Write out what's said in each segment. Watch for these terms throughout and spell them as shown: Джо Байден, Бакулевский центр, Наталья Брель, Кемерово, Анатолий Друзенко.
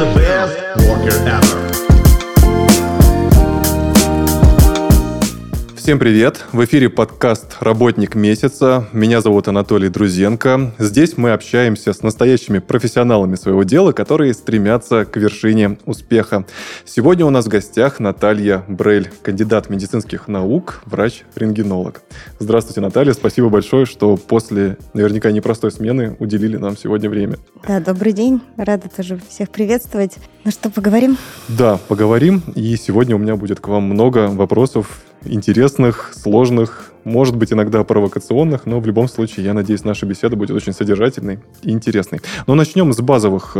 the best walker ever. Всем привет! В эфире подкаст «Работник месяца». Меня зовут Анатолий Друзенко. Здесь мы общаемся с настоящими профессионалами своего дела, которые стремятся к вершине успеха. Сегодня у нас в гостях Наталья Брель, кандидат медицинских наук, врач-рентгенолог. Здравствуйте, Наталья. Спасибо большое, что после наверняка непростой смены уделили нам сегодня время. Да, добрый день. Рада тоже всех приветствовать. Ну что, поговорим? Да, поговорим. И сегодня у меня будет к вам много вопросов, интересных, сложных, может быть, иногда провокационных, но в любом случае, я надеюсь, наша беседа будет очень содержательной и интересной. Но начнем с базовых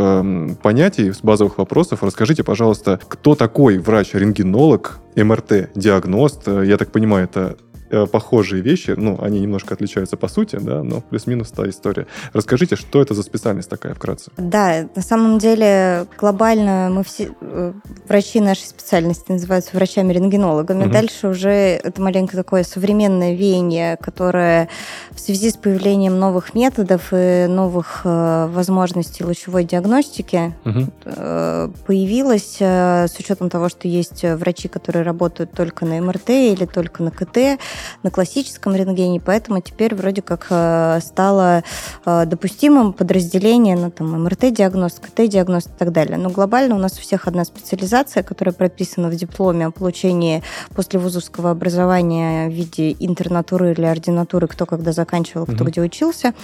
понятий, с базовых вопросов. Расскажите, пожалуйста, кто такой врач-рентгенолог, МРТ-диагност? Я так понимаю, это похожие вещи, ну, они немножко отличаются по сути, да, но плюс-минус та история. Расскажите, что это за специальность такая вкратце? Да, на самом деле глобально мы все, врачи нашей специальности называются врачами-рентгенологами. Угу. Дальше уже это маленько такое современное веяние, которое в связи с появлением новых методов и новых возможностей лучевой диагностики появилось с учетом того, что есть врачи, которые работают только на МРТ или только на КТ, на классическом рентгене, поэтому теперь вроде как стало допустимым подразделение на там, МРТ-диагност, КТ-диагност и так далее. Но глобально у нас у всех одна специализация, которая прописана в дипломе о получении послевузовского образования в виде интернатуры или ординатуры, кто когда заканчивал, кто где учился.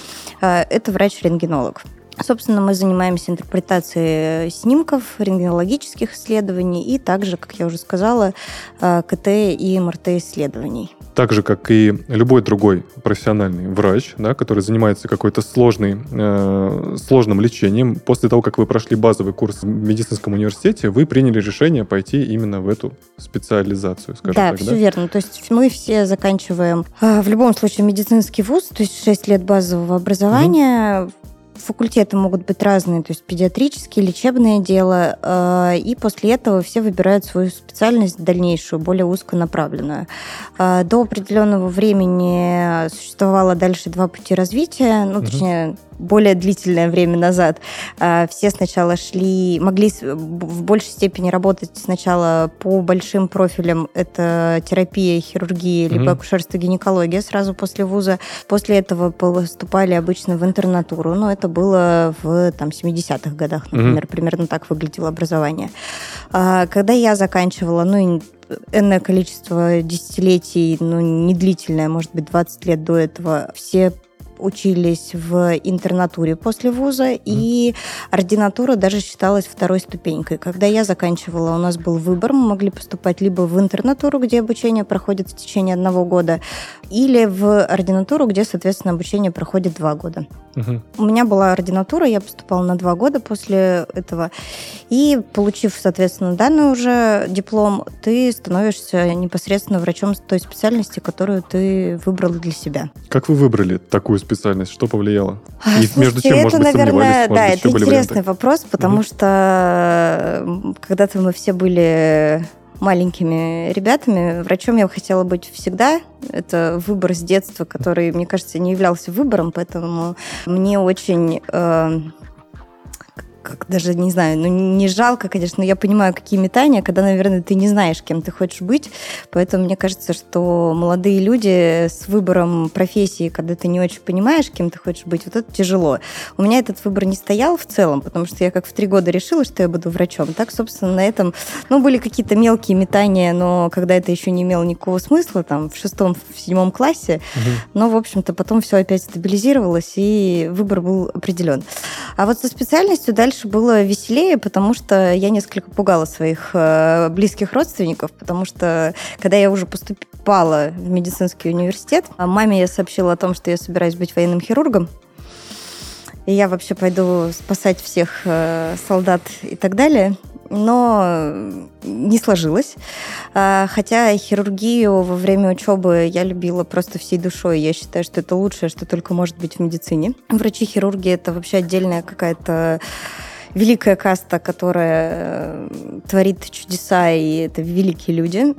Это врач-рентгенолог. Собственно, мы занимаемся интерпретацией снимков, рентгенологических исследований и также, как я уже сказала, КТ и МРТ-исследований. Так же, как и любой другой профессиональный врач, да, который занимается какой-то сложным лечением, после того, как вы прошли базовый курс в медицинском университете, вы приняли решение пойти именно в эту специализацию, скажем так. Да, все верно. То есть мы все заканчиваем в любом случае медицинский вуз, то есть 6 лет базового образования, факультеты могут быть разные, то есть педиатрические, лечебное дело, и после этого все выбирают свою специальность дальнейшую, более узконаправленную. До определенного времени существовало дальше 2 пути развития, ну, точнее, более длительное время назад. Все сначала могли в большей степени работать сначала по большим профилям, это терапия, хирургия, либо акушерство, гинекология сразу после вуза. После этого поступали обычно в интернатуру, но это было в там, 70-х годах, например, примерно так выглядело образование. Когда я заканчивала, ну, энное количество десятилетий, ну, не длительное, может быть, 20 лет до этого, все учились в интернатуре после вуза, и ординатура даже считалась второй ступенькой. Когда я заканчивала, у нас был выбор, мы могли поступать либо в интернатуру, где обучение проходит в течение 1 года, или в ординатуру, где, соответственно, обучение проходит 2 года. У меня была ординатура, я поступала на 2 года после этого, и, получив, соответственно, данный уже диплом, ты становишься непосредственно врачом той специальности, которую ты выбрал для себя. Как вы выбрали такую специальность? Что повлияло? И между чем, может быть, сомневались? Да, это интересный вопрос, потому что когда-то мы все были маленькими ребятами. Врачом я хотела быть всегда. Это выбор с детства, который, мне кажется, не являлся выбором, поэтому мне очень... даже, не знаю, ну, не жалко, конечно, но я понимаю, какие метания, когда, наверное, ты не знаешь, кем ты хочешь быть. Поэтому мне кажется, что молодые люди с выбором профессии, когда ты не очень понимаешь, кем ты хочешь быть, вот это тяжело. У меня этот выбор не стоял в целом, потому что я как в 3 года решила, что я буду врачом. Так, собственно, на этом, ну, были какие-то мелкие метания, но когда это еще не имело никакого смысла, там, в 6-7 классе. Но, в общем-то, потом все опять стабилизировалось, и выбор был определен. А вот со специальностью дальше было веселее, потому что я несколько пугала своих близких родственников, потому что, когда я уже поступала в медицинский университет, маме я сообщила о том, что я собираюсь быть военным хирургом, и я вообще пойду спасать всех солдат и так далее. Но не сложилось. Хотя хирургию во время учебы я любила просто всей душой. Я считаю, что это лучшее, что только может быть в медицине. Врачи-хирурги – это вообще отдельная какая-то великая каста, которая творит чудеса, и это великие люди.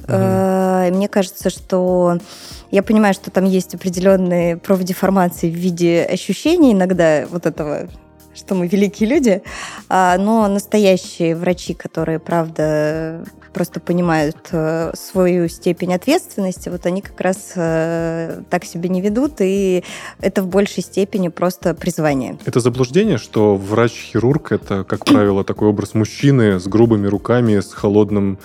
И мне кажется, что... Я понимаю, что там есть определенные профдеформации в виде ощущений иногда вот этого... что мы великие люди, но настоящие врачи, которые, правда, просто понимают свою степень ответственности, вот они как раз так себя не ведут, и это в большей степени просто призвание. Это заблуждение, что врач-хирург – это, как правило, такой образ мужчины с грубыми руками, с холодным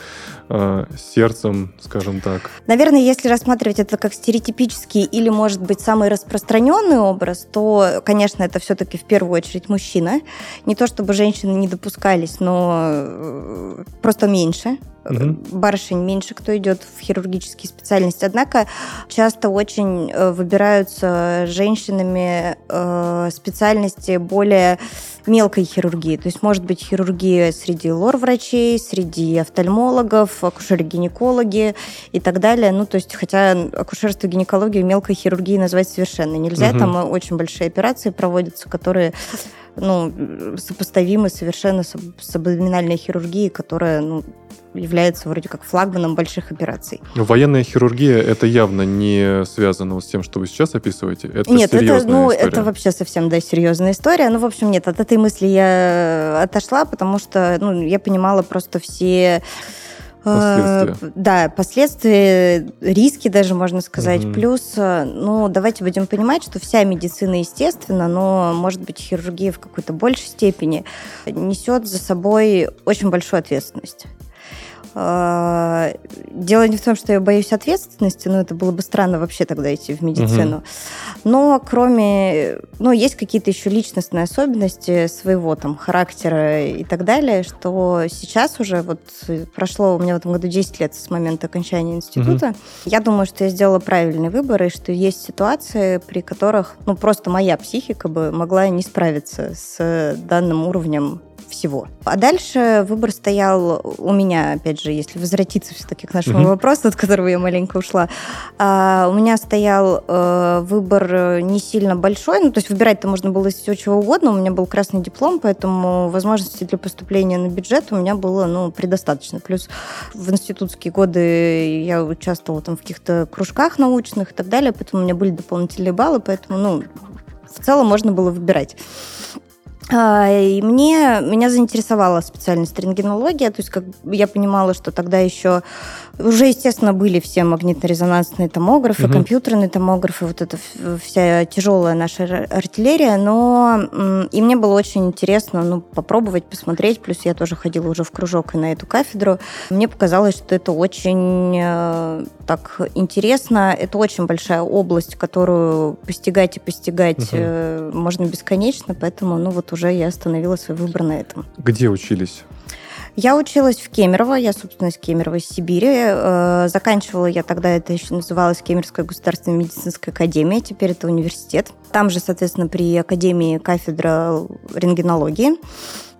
сердцем, скажем так. Наверное, если рассматривать это как стереотипический или, может быть, самый распространенный образ, то, конечно, это все-таки в первую очередь мужчина. Не то чтобы женщины не допускались, но просто меньше. Mm-hmm. Барышень меньше, кто идет в хирургические специальности. Однако часто очень выбираются женщинами специальности более мелкой хирургии. То есть, может быть, хирургия среди лор-врачей, среди офтальмологов, акушеры-гинекологи и так далее. Ну, то есть, хотя акушерство и гинекологию мелкой хирургией назвать совершенно нельзя. Mm-hmm. Там очень большие операции проводятся, которые... ну, сопоставимы совершенно с абдоминальной хирургией, которая, ну, является вроде как флагманом больших операций. Военная хирургия, это явно не связано с тем, что вы сейчас описываете? Это нет, серьезная это, ну, история? Это вообще совсем, да, серьезная история. Ну, в общем, нет, от этой мысли я отошла, потому что, ну, я понимала просто все... последствия. Да, последствия, риски даже, можно сказать. Угу. Плюс, ну, давайте будем понимать, что вся медицина, естественно, но, может быть, хирургия в какой-то большей степени несет за собой очень большую ответственность. Дело не в том, что я боюсь ответственности, но это было бы странно вообще тогда идти в медицину. Угу. Но кроме... ну, есть какие-то еще личностные особенности своего там характера и так далее, что сейчас уже вот прошло у меня в этом году 10 лет с момента окончания института. Угу. Я думаю, что я сделала правильный выбор, и что есть ситуации, при которых, ну, просто моя психика бы могла не справиться с данным уровнем всего. А дальше выбор стоял у меня, опять же, если возвратиться все-таки к нашему вопросу, от которого я маленько ушла, у меня стоял выбор не сильно большой, ну, то есть выбирать-то можно было из всего чего угодно, у меня был красный диплом, поэтому возможностей для поступления на бюджет у меня было, ну, предостаточно. Плюс в институтские годы я участвовала там в каких-то кружках научных и так далее, поэтому у меня были дополнительные баллы, поэтому, ну, в целом можно было выбирать. И меня заинтересовала специальность рентгенология, то есть как я понимала, что тогда еще уже, естественно, были все магнитно-резонансные томографы, угу. компьютерные томографы, вот эта вся тяжелая наша артиллерия, но и мне было очень интересно, ну, попробовать, посмотреть, плюс я тоже ходила уже в кружок и на эту кафедру. Мне показалось, что это очень так интересно, это очень большая область, которую постигать и постигать угу. можно бесконечно, поэтому, ну, вот уже я остановила свой выбор на этом. Где учились? Я училась в Кемерово, я, собственно, из Кемерово, из Сибири. Заканчивала я тогда, это еще называлась Кемеровская государственная медицинская академия, теперь это университет. Там же, соответственно, при академии кафедра рентгенологии.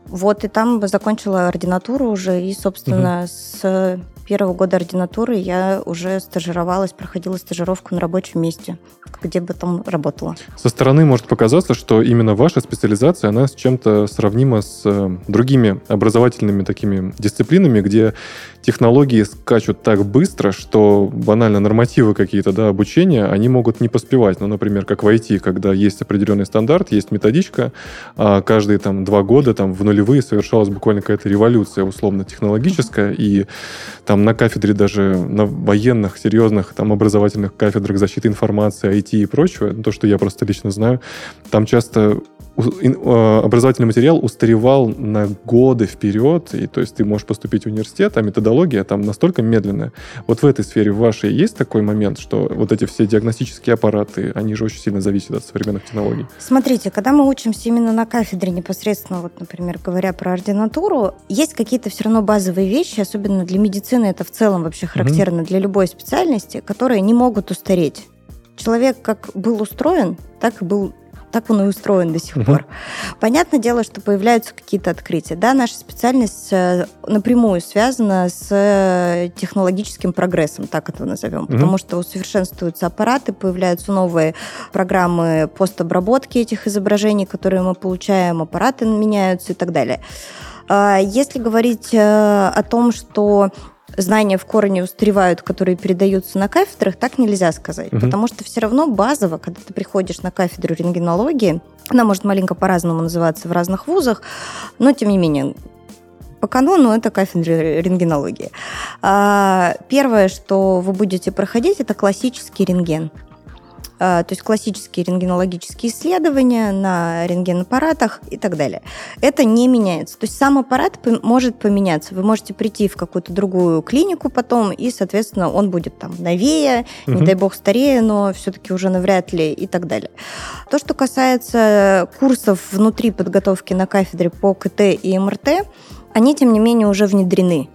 Вот, и там закончила ординатуру уже, и, собственно, угу. с первого года ординатуры я уже стажировалась, проходила стажировку на рабочем месте, где бы там работала. Со стороны может показаться, что именно ваша специализация, она с чем-то сравнима с другими образовательными такими дисциплинами, где технологии скачут так быстро, что банально нормативы какие-то, да, обучения, они могут не поспевать. Ну, например, как в IT, когда есть определенный стандарт, есть методичка, а каждые там 2 года, там, в нулевые совершалась буквально какая-то революция условно-технологическая, и там на кафедре даже, на военных, серьезных там образовательных кафедрах защиты информации, IT и прочего, то, что я просто лично знаю, там часто образовательный материал устаревал на годы вперед, и то есть ты можешь поступить в университет, а методология там настолько медленная. Вот в этой сфере вашей есть такой момент, что вот эти все диагностические аппараты, они же очень сильно зависят от современных технологий? Смотрите, когда мы учимся именно на кафедре непосредственно, вот, например, говоря про ординатуру, есть какие-то все равно базовые вещи, особенно для медицины, это в целом вообще характерно для любой специальности, которые не могут устареть. Человек как был устроен, так он и устроен до сих пор. Понятное дело, что появляются какие-то открытия. Да, наша специальность напрямую связана с технологическим прогрессом, так это назовем, потому что усовершенствуются аппараты, появляются новые программы постобработки этих изображений, которые мы получаем, аппараты меняются и так далее. Если говорить о том, что знания в корне устаревают, которые передаются на кафедрах, так нельзя сказать. Угу. Потому что все равно базово, когда ты приходишь на кафедру рентгенологии, она может маленько по-разному называться в разных вузах, но тем не менее... По канону это кафедра рентгенологии. Первое, что вы будете проходить, это классический рентген. То есть классические рентгенологические исследования на рентгенаппаратах и так далее. Это не меняется. То есть сам аппарат может поменяться. Вы можете прийти в какую-то другую клинику потом, и, соответственно, он будет там новее, угу. не дай бог старее, но все-таки уже навряд ли и так далее. То, что касается курсов внутри подготовки на кафедре по КТ и МРТ, они, тем не менее, уже внедрены.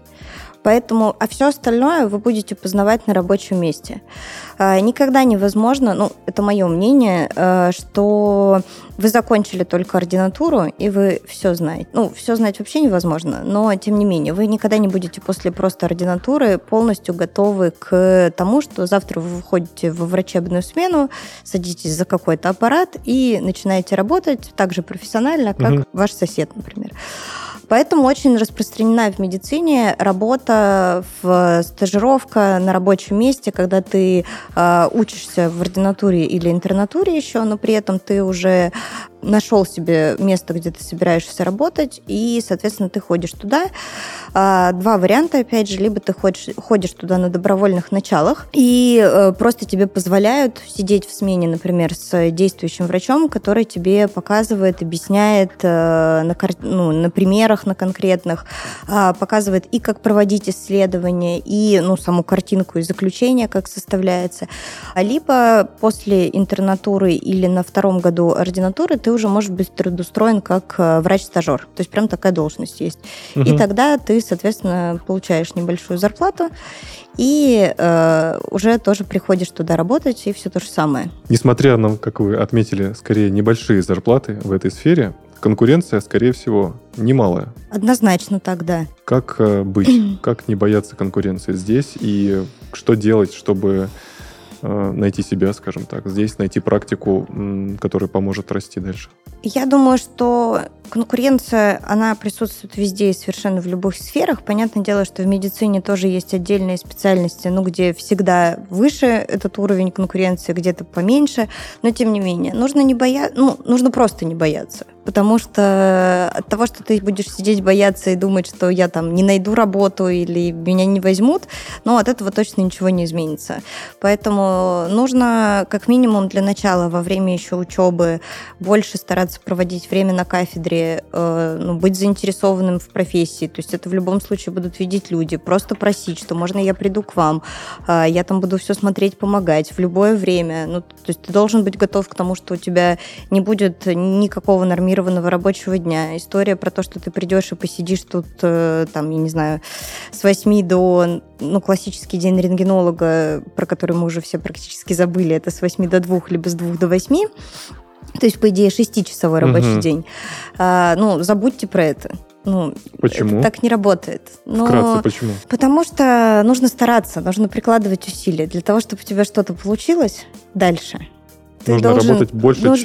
Поэтому, а все остальное вы будете познавать на рабочем месте. Никогда невозможно, ну, это мое мнение, что вы закончили только ординатуру, и вы все знаете. Ну, все знать вообще невозможно, но, тем не менее, вы никогда не будете после просто ординатуры полностью готовы к тому, что завтра вы выходите во врачебную смену, садитесь за какой-то аппарат и начинаете работать так же профессионально, как угу. ваш сосед, например. Поэтому очень распространена в медицине работа, стажировка на рабочем месте, когда ты учишься в ординатуре или интернатуре еще, но при этом ты уже нашел себе место, где ты собираешься работать, и, соответственно, ты ходишь туда. Два варианта, опять же, либо ты ходишь туда на добровольных началах, и просто тебе позволяют сидеть в смене, например, с действующим врачом, который тебе показывает, объясняет на примерах, на конкретных, показывает и как проводить исследования, и саму картинку и заключение, как составляется. Либо после интернатуры или на втором году ординатуры ты уже можешь быть трудоустроен как врач-стажер. То есть прям такая должность есть. Угу. И тогда ты, соответственно, получаешь небольшую зарплату и уже тоже приходишь туда работать, и все то же самое. Несмотря на, как вы отметили, скорее небольшие зарплаты в этой сфере, конкуренция, скорее всего, немалая. Однозначно так, да. Как быть? Как не бояться конкуренции здесь? И что делать, чтобы... найти себя, скажем так, здесь найти практику, которая поможет расти дальше? Я думаю, что конкуренция, она присутствует везде и совершенно в любых сферах. Понятное дело, что в медицине тоже есть отдельные специальности, где всегда выше этот уровень конкуренции, где-то поменьше, но тем не менее. Нужно не бояться, нужно просто не бояться, потому что от того, что ты будешь сидеть, бояться и думать, что я там не найду работу или меня не возьмут, от этого точно ничего не изменится. Поэтому нужно, как минимум, для начала, во время еще учебы, больше стараться проводить время на кафедре, быть заинтересованным в профессии. То есть это в любом случае будут видеть люди. Просто просить, что можно я приду к вам, я там буду все смотреть, помогать в любое время. То есть ты должен быть готов к тому, что у тебя не будет никакого нормированного рабочего дня. История про то, что ты придешь и посидишь тут, с 8 до... классический день рентгенолога, про который мы уже все практически забыли, это с 8 до 2, либо с 2 до 8. То есть, по идее, 6-часовой рабочий угу. день. Забудьте про это. Почему? Это так не работает. Вкратце, почему? Потому что нужно стараться, нужно прикладывать усилия. Для того, чтобы у тебя что-то получилось дальше, нужно работать больше,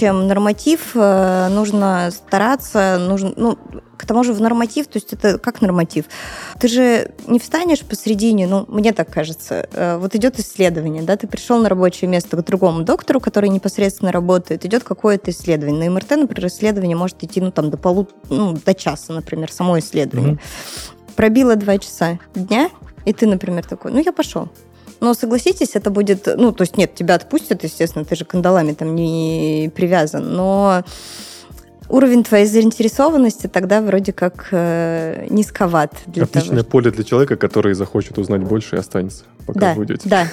чем норматив. Нужно стараться, к тому же в норматив, то есть это как норматив. Ты же не встанешь посредине, мне так кажется. Вот идет исследование, да, ты пришел на рабочее место к другому доктору, который непосредственно работает, идет какое-то исследование. На МРТ, например, исследование может идти, до часа, например, само исследование. Mm-hmm. Пробило 2 часа дня, и ты, например, такой, я пошел. Но согласитесь, это будет... нет, тебя отпустят, естественно, ты же кандалами там не привязан, но уровень твоей заинтересованности тогда вроде как низковат. Отличное поле для человека, который захочет узнать больше и останется, пока вы идете. Да,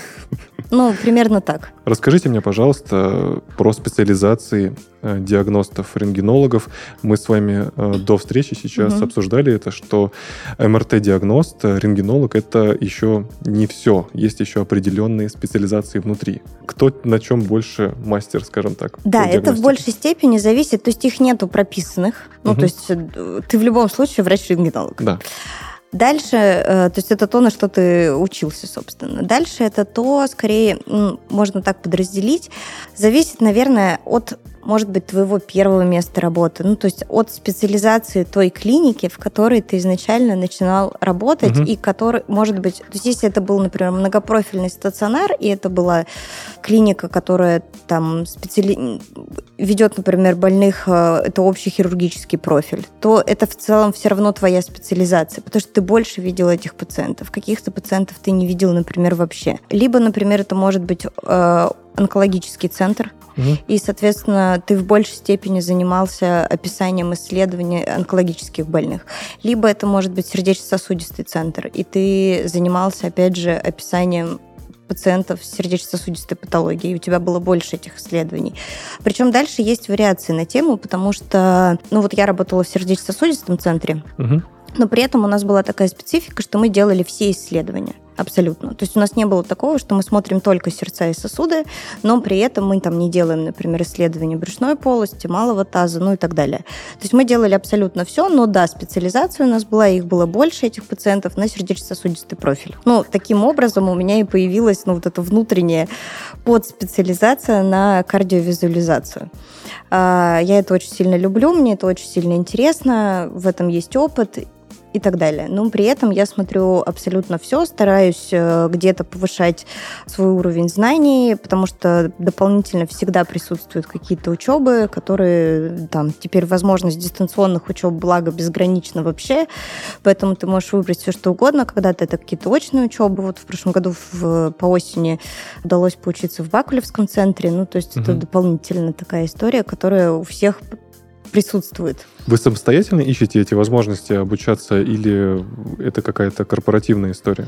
примерно так. Расскажите мне, пожалуйста, про специализации диагностов, рентгенологов. Мы с вами до встречи сейчас угу. обсуждали это, что МРТ-диагност, рентгенолог – это еще не все. Есть еще определенные специализации внутри. Кто на чем больше мастер, скажем так? Да, это в большей степени зависит, то есть их нету прописанных. Угу. То есть ты в любом случае врач-рентгенолог. Да. Дальше, то есть это то, на что ты учился, собственно. Дальше это то, скорее, можно так подразделить, зависит, наверное, от может быть, твоего первого места работы. Ну, то есть от специализации той клиники, в которой ты изначально начинал работать, и который, может быть... То есть если это был, например, многопрофильный стационар, и это была клиника, которая там ведет, например, больных, это общий хирургический профиль, то это в целом все равно твоя специализация, потому что ты больше видел этих пациентов. Каких-то пациентов ты не видел, например, вообще. Либо, например, это может быть онкологический центр, и, соответственно, ты в большей степени занимался описанием исследований онкологических больных. Либо это может быть сердечно-сосудистый центр, и ты занимался, опять же, описанием пациентов с сердечно-сосудистой патологией, и у тебя было больше этих исследований. Причем дальше есть вариации на тему, потому что, ну вот я работала в сердечно-сосудистом центре, но при этом у нас была такая специфика, что мы делали все исследования. Абсолютно. То есть у нас не было такого, что мы смотрим только сердца и сосуды, но при этом мы там не делаем, например, исследования брюшной полости, малого таза, ну и так далее. То есть мы делали абсолютно все, но да, специализация у нас была, их было больше, этих пациентов, на сердечно-сосудистый профиль. Ну, таким образом у меня и появилась, ну, вот эта внутренняя подспециализация на кардиовизуализацию. Я это очень сильно люблю, мне это очень сильно интересно, в этом есть опыт, и так далее. Но при этом я смотрю абсолютно все, стараюсь где-то повышать свой уровень знаний, потому что дополнительно всегда присутствуют какие-то учебы, которые, там, теперь возможность дистанционных учеб, благо, безгранична вообще, поэтому ты можешь выбрать все, что угодно. Когда-то это какие-то очные учебы. Вот в прошлом году по осени удалось поучиться в Бакулевском центре. Ну, то есть это дополнительно такая история, которая у всех присутствует. Вы самостоятельно ищете эти возможности обучаться, или это какая-то корпоративная история?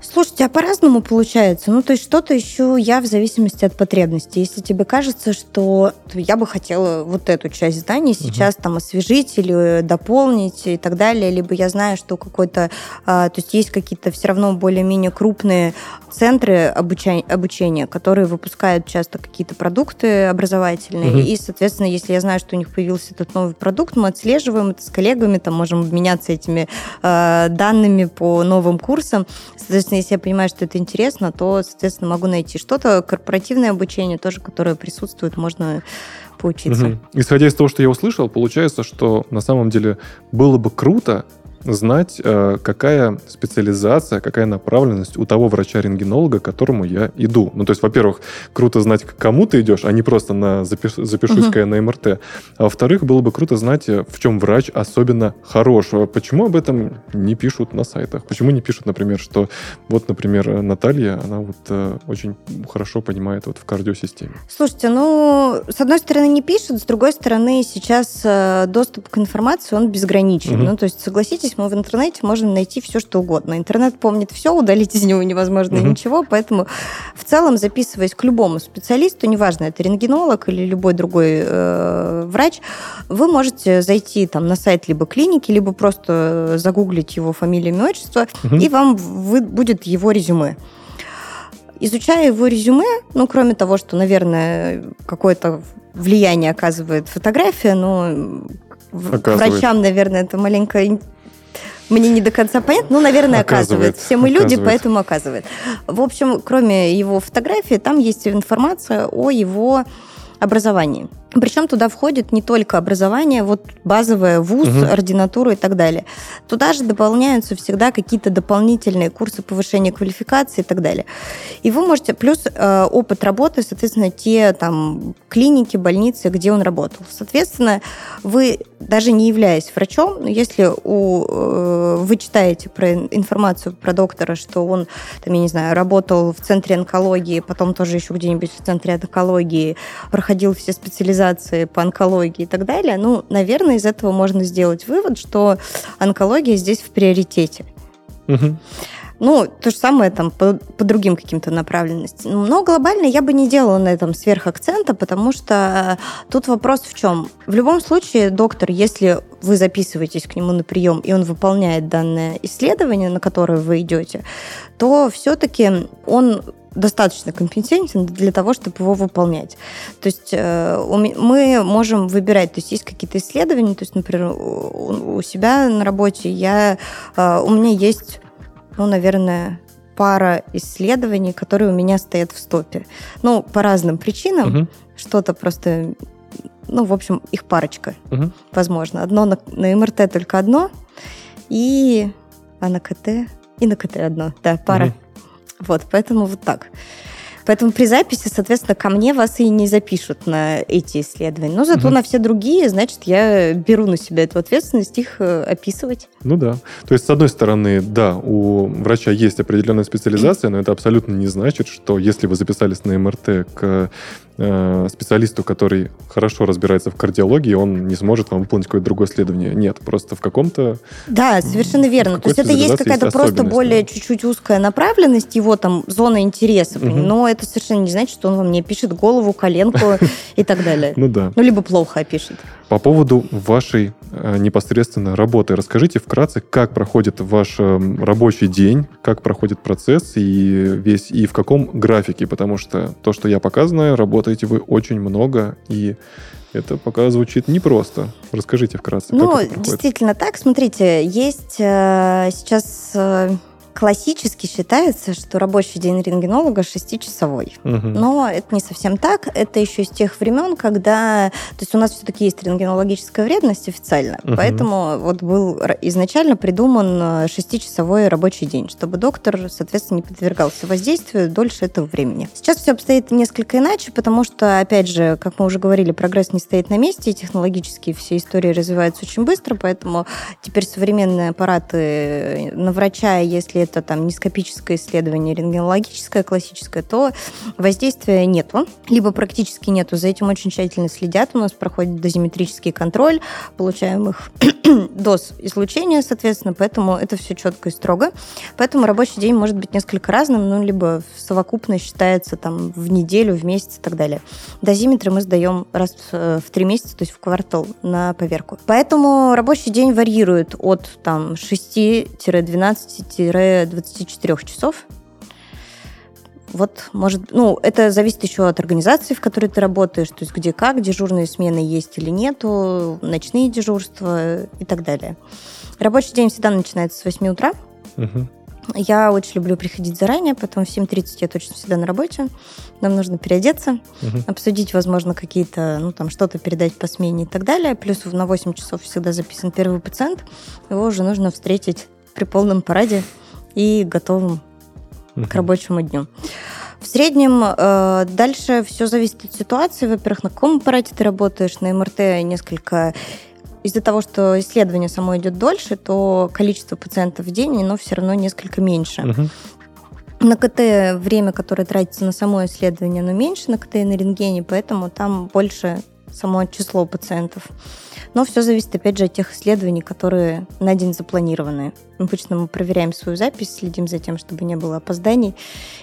Слушайте, а по-разному получается. Ну, то есть что-то ищу я в зависимости от потребности. Если тебе кажется, что я бы хотела вот эту часть здания сейчас там освежить или дополнить и так далее, либо я знаю, что какой-то... то есть есть какие-то все равно более-менее крупные центры обучения, которые выпускают часто какие-то продукты образовательные. И, соответственно, если я знаю, что у них появился этот новый продукт, мы отслеживаем это с коллегами, там можем обменяться этими данными по новым курсам. Соответственно, если я понимаю, что это интересно, то, соответственно, могу найти что-то. Корпоративное обучение тоже, которое присутствует, можно поучиться. Исходя из того, что я услышал, получается, что на самом деле было бы круто знать, какая специализация, какая направленность у того врача-рентгенолога, к которому я иду. Ну, то есть, во-первых, круто знать, к кому ты идешь, а не просто на запишусь-ка я на МРТ. А во-вторых, было бы круто знать, в чем врач особенно хорош. Почему об этом не пишут на сайтах? Почему не пишут, например, что вот, например, Наталья, она вот очень хорошо понимает вот в кардиосистеме? Слушайте, ну, с одной стороны, не пишут, с другой стороны, сейчас доступ к информации, он безграничен. Ну, то есть, согласитесь, мы в интернете можем найти все, что угодно. Интернет помнит все, удалить из него невозможно ничего, поэтому в целом, записываясь к любому специалисту, неважно, это рентгенолог или любой другой врач, вы можете зайти там на сайт либо клиники, либо просто загуглить его фамилию, имя, отчество, и вам будет его резюме. Изучая его резюме, ну, кроме того, что, наверное, какое-то влияние оказывает фотография, но врачам, наверное, это маленько... Мне не до конца понятно, но, наверное, оказывает. Все мы люди, поэтому оказывает. В общем, кроме его фотографии, там есть информация о его образовании. Причем туда входит не только образование, вот базовое, вуз, ординатура и так далее. Туда же дополняются всегда какие-то дополнительные курсы повышения квалификации и так далее. И вы можете, плюс опыт работы, соответственно, те там клиники, больницы, где он работал. Соответственно, вы, даже не являясь врачом, если вы читаете про информацию про доктора, что он, там, я не знаю, работал в центре онкологии, потом тоже еще где-нибудь в центре онкологии, проходил все специализации по онкологии и так далее, ну, наверное, из этого можно сделать вывод, что онкология здесь в приоритете. Ну, то же самое там по другим каким-то направленностям. Но глобально я бы не делала на этом сверхакцента, потому что тут вопрос в чем? В любом случае, доктор, если вы записываетесь к нему на прием, и он выполняет данное исследование, на которое вы идете, то все-таки он достаточно компетентен для того, чтобы его выполнять. То есть мы можем выбирать, то есть есть какие-то исследования, то есть, например, у себя на работе у меня есть, ну, наверное, пара исследований, которые у меня стоят в стопе. Ну, по разным причинам. Что-то просто Ну, в общем, их парочка, возможно. Одно на МРТ только одно, и на КТ одно, да, пара. Вот, поэтому вот так. Поэтому при записи, соответственно, ко мне вас и не запишут на эти исследования. Но зато на все другие, значит, я беру на себя эту ответственность их описывать. Ну да. То есть, с одной стороны, да, у врача есть определенная специализация, но это абсолютно не значит, что если вы записались на МРТ к специалисту, который хорошо разбирается в кардиологии, он не сможет вам выполнить какое-то другое исследование. Нет, просто в каком-то... Да, совершенно верно. То есть это есть какая-то просто более чуть-чуть узкая направленность, его там зона интересов, но это совершенно не значит, что он вам не пишет голову, коленку и так далее. Ну да. Ну, либо плохо опишет. По поводу вашей непосредственно работы. Расскажите вкратце, как проходит ваш рабочий день, как проходит процесс и в каком графике, потому что то, что я показываю, работаете вы очень много, и это пока звучит непросто. Расскажите вкратце, как это проходит. Действительно так. Смотрите, есть сейчас... Классически считается, что рабочий день рентгенолога 6-часовой. Но это не совсем так. Это еще с тех времен, когда... То есть у нас все-таки есть рентгенологическая вредность официально. Поэтому вот был изначально придуман 6-часовой рабочий день, чтобы доктор, соответственно, не подвергался воздействию дольше этого времени. Сейчас все обстоит несколько иначе, потому что, опять же, как мы уже говорили, прогресс не стоит на месте, и технологически все истории развиваются очень быстро, поэтому теперь современные аппараты на врача, если это там микроскопическое исследование, рентгенологическое, классическое, то воздействия нету, либо практически нету. За этим очень тщательно следят. У нас проходит дозиметрический контроль получаемых доз излучения, соответственно, поэтому это все четко и строго. Поэтому рабочий день может быть несколько разным, либо совокупно считается там в неделю, в месяц и так далее. Дозиметры мы сдаем раз в 3 месяца, то есть в квартал на поверку. Поэтому рабочий день варьирует от там 6-12-24 часов. Вот, может... это зависит еще от организации, в которой ты работаешь, то есть где как, дежурные смены есть или нету, ночные дежурства и так далее. Рабочий день всегда начинается с 8 утра. Я очень люблю приходить заранее, потом в 7:30 я точно всегда на работе. Нам нужно переодеться, обсудить, возможно, какие-то, что-то передать по смене и так далее. Плюс на 8 часов всегда записан первый пациент. Его уже нужно встретить при полном параде и готовым к рабочему дню. В среднем дальше все зависит от ситуации. Во-первых, на каком аппарате ты работаешь. На МРТ несколько... Из-за того, что исследование само идет дольше, то количество пациентов в день, оно все равно несколько меньше. На КТ время, которое тратится на само исследование, оно меньше на КТ и на рентгене, поэтому там больше само число пациентов. Но все зависит, опять же, от тех исследований, которые на день запланированы. Обычно мы проверяем свою запись, следим за тем, чтобы не было опозданий